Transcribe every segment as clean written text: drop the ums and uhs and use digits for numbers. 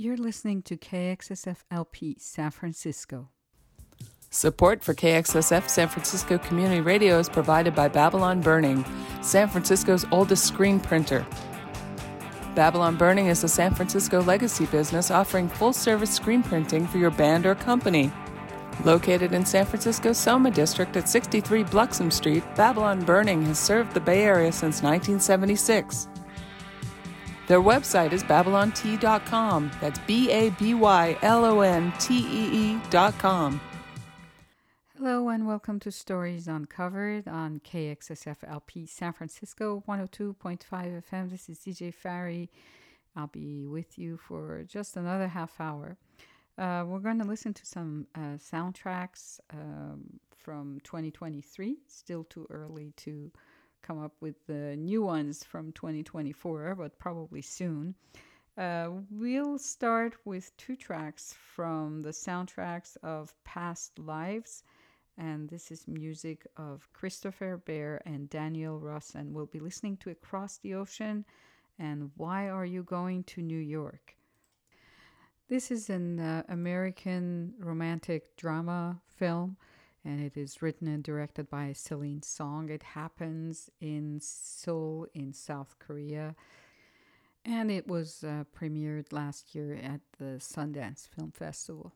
You're listening to KXSF LP San Francisco. Support for KXSF San Francisco Community Radio is provided by Babylon Burning, San Francisco's oldest screen printer. Babylon Burning is a San Francisco legacy business offering full-service screen printing for your band or company. Located in San Francisco's Soma District at 63 Bluxom Street, Babylon Burning has served the Bay Area since 1976. Their website is babylontee.com. That's babylontee.com. Hello and welcome to Stories Uncovered on KXSF-LP San Francisco 102.5 FM. This is DJ Fari. I'll be with you for just another half hour. We're going to listen to some soundtracks from 2023. Still too early to come up with the new ones from 2024, but probably soon. We'll start with two tracks from the soundtracks of Past Lives, and this is music of Christopher Bear and Daniel Rossen. We'll be listening to Across the Ocean and Why Are You Going to New York? This is an American romantic drama film, and it is written and directed by Celine Song. It happens in Seoul in South Korea, and it was premiered last year at the Sundance Film Festival.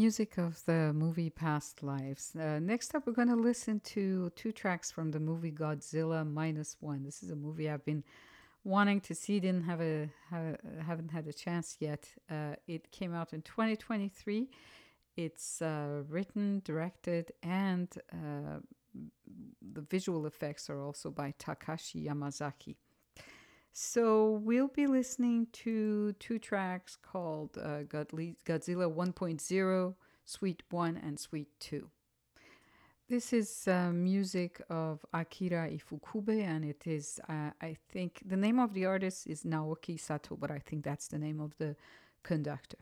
Music of the movie Past Lives. Next up, we're going to listen to two tracks from the movie Godzilla Minus One. This is a movie I've been wanting to see, haven't had a chance yet. It came out in 2023. It's written, directed, and the visual effects are also by Takashi Yamazaki. So we'll be listening to two tracks called Godzilla 1.0, Suite 1 and Suite 2. This is music of Akira Ifukube, and it is, I think, the name of the artist is Naoki Sato, but I think that's the name of the conductor.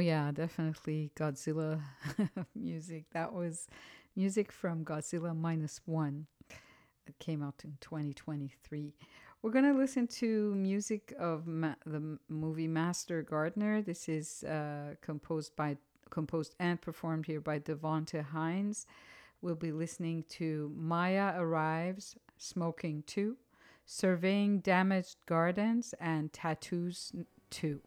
yeah, definitely Godzilla music. That was music from Godzilla Minus One. It came out in 2023. We're going to listen to music of the movie Master Gardener. This is composed and performed here by Devonté Hynes. We'll be listening to Maya Arrives, Smoking 2, Surveying Damaged Gardens, and Tattoos 2.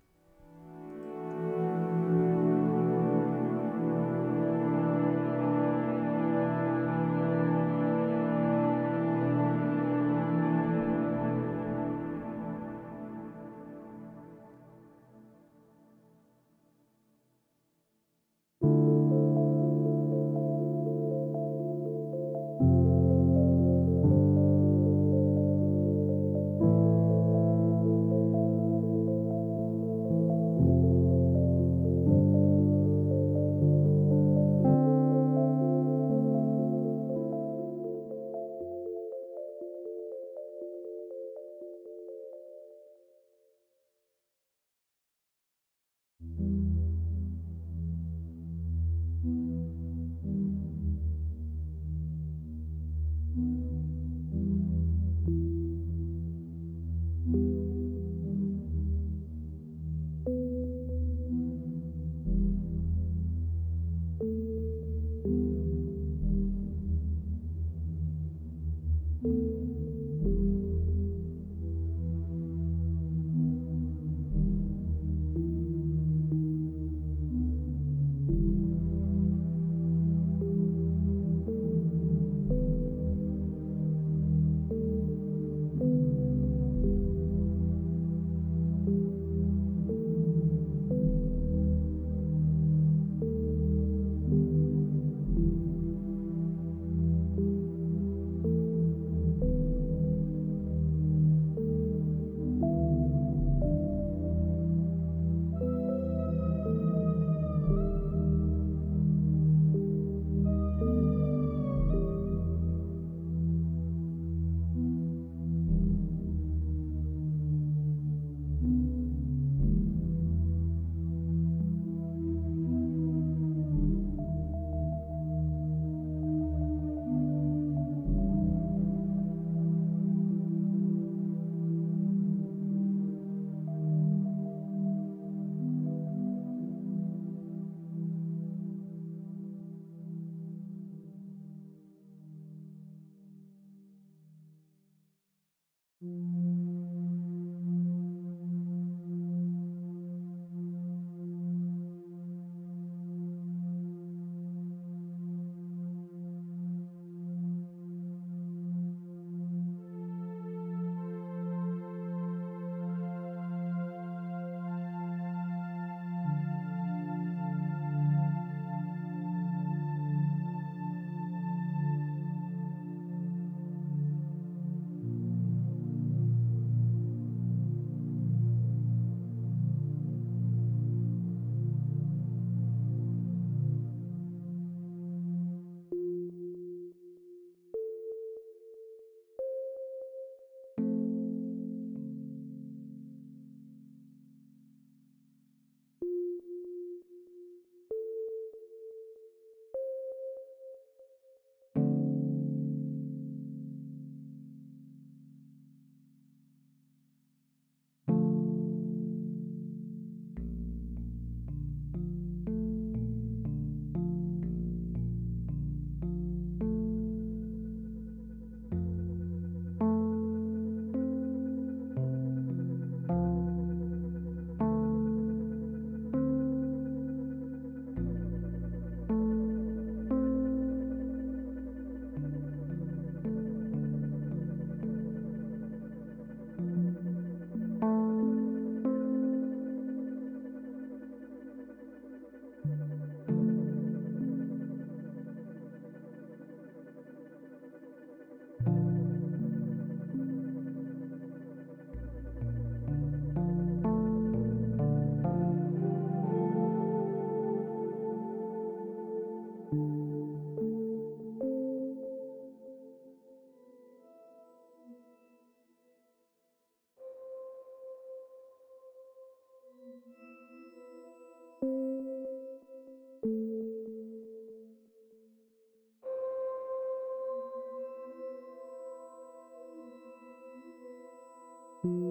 Music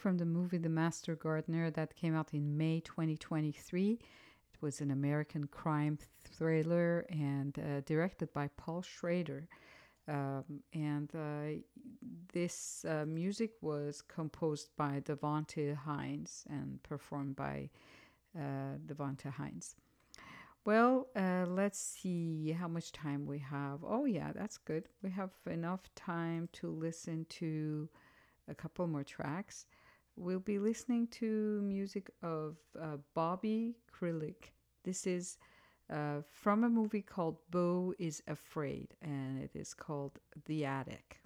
from the movie The Master Gardener that came out in May 2023. It was an American crime thriller and directed by Paul Schrader. This music was composed by Devonté Hynes and performed by Devonté Hynes. Well, let's see how much time we have. Oh yeah, that's good. We have enough time to listen to a couple more tracks. We'll be listening to music of Bobby Krillic. This is from a movie called Beau Is Afraid, and it is called The Attic.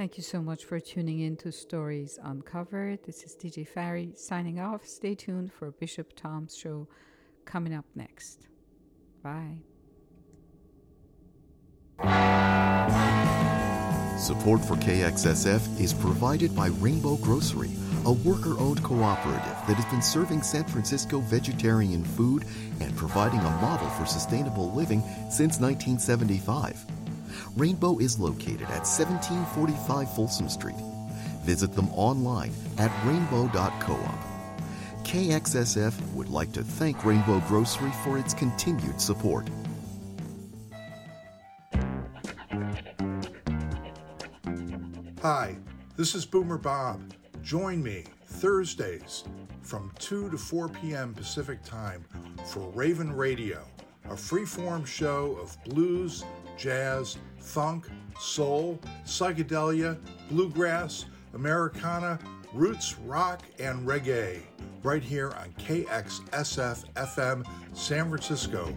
Thank you so much for tuning in to Stories Uncovered. This is DJ Fari signing off. Stay tuned for Bishop Tom's show coming up next. Bye. Support for KXSF is provided by Rainbow Grocery, a worker-owned cooperative that has been serving San Francisco vegetarian food and providing a model for sustainable living since 1975. Rainbow is located at 1745 Folsom Street. Visit them online at rainbow.coop. KXSF would like to thank Rainbow Grocery for its continued support. Hi, this is Boomer Bob. Join me Thursdays from 2 to 4 p.m. Pacific Time for Raven Radio, a freeform show of blues, jazz, funk, soul, psychedelia, bluegrass, Americana, roots, rock, and reggae, right here on KXSF-FM San Francisco.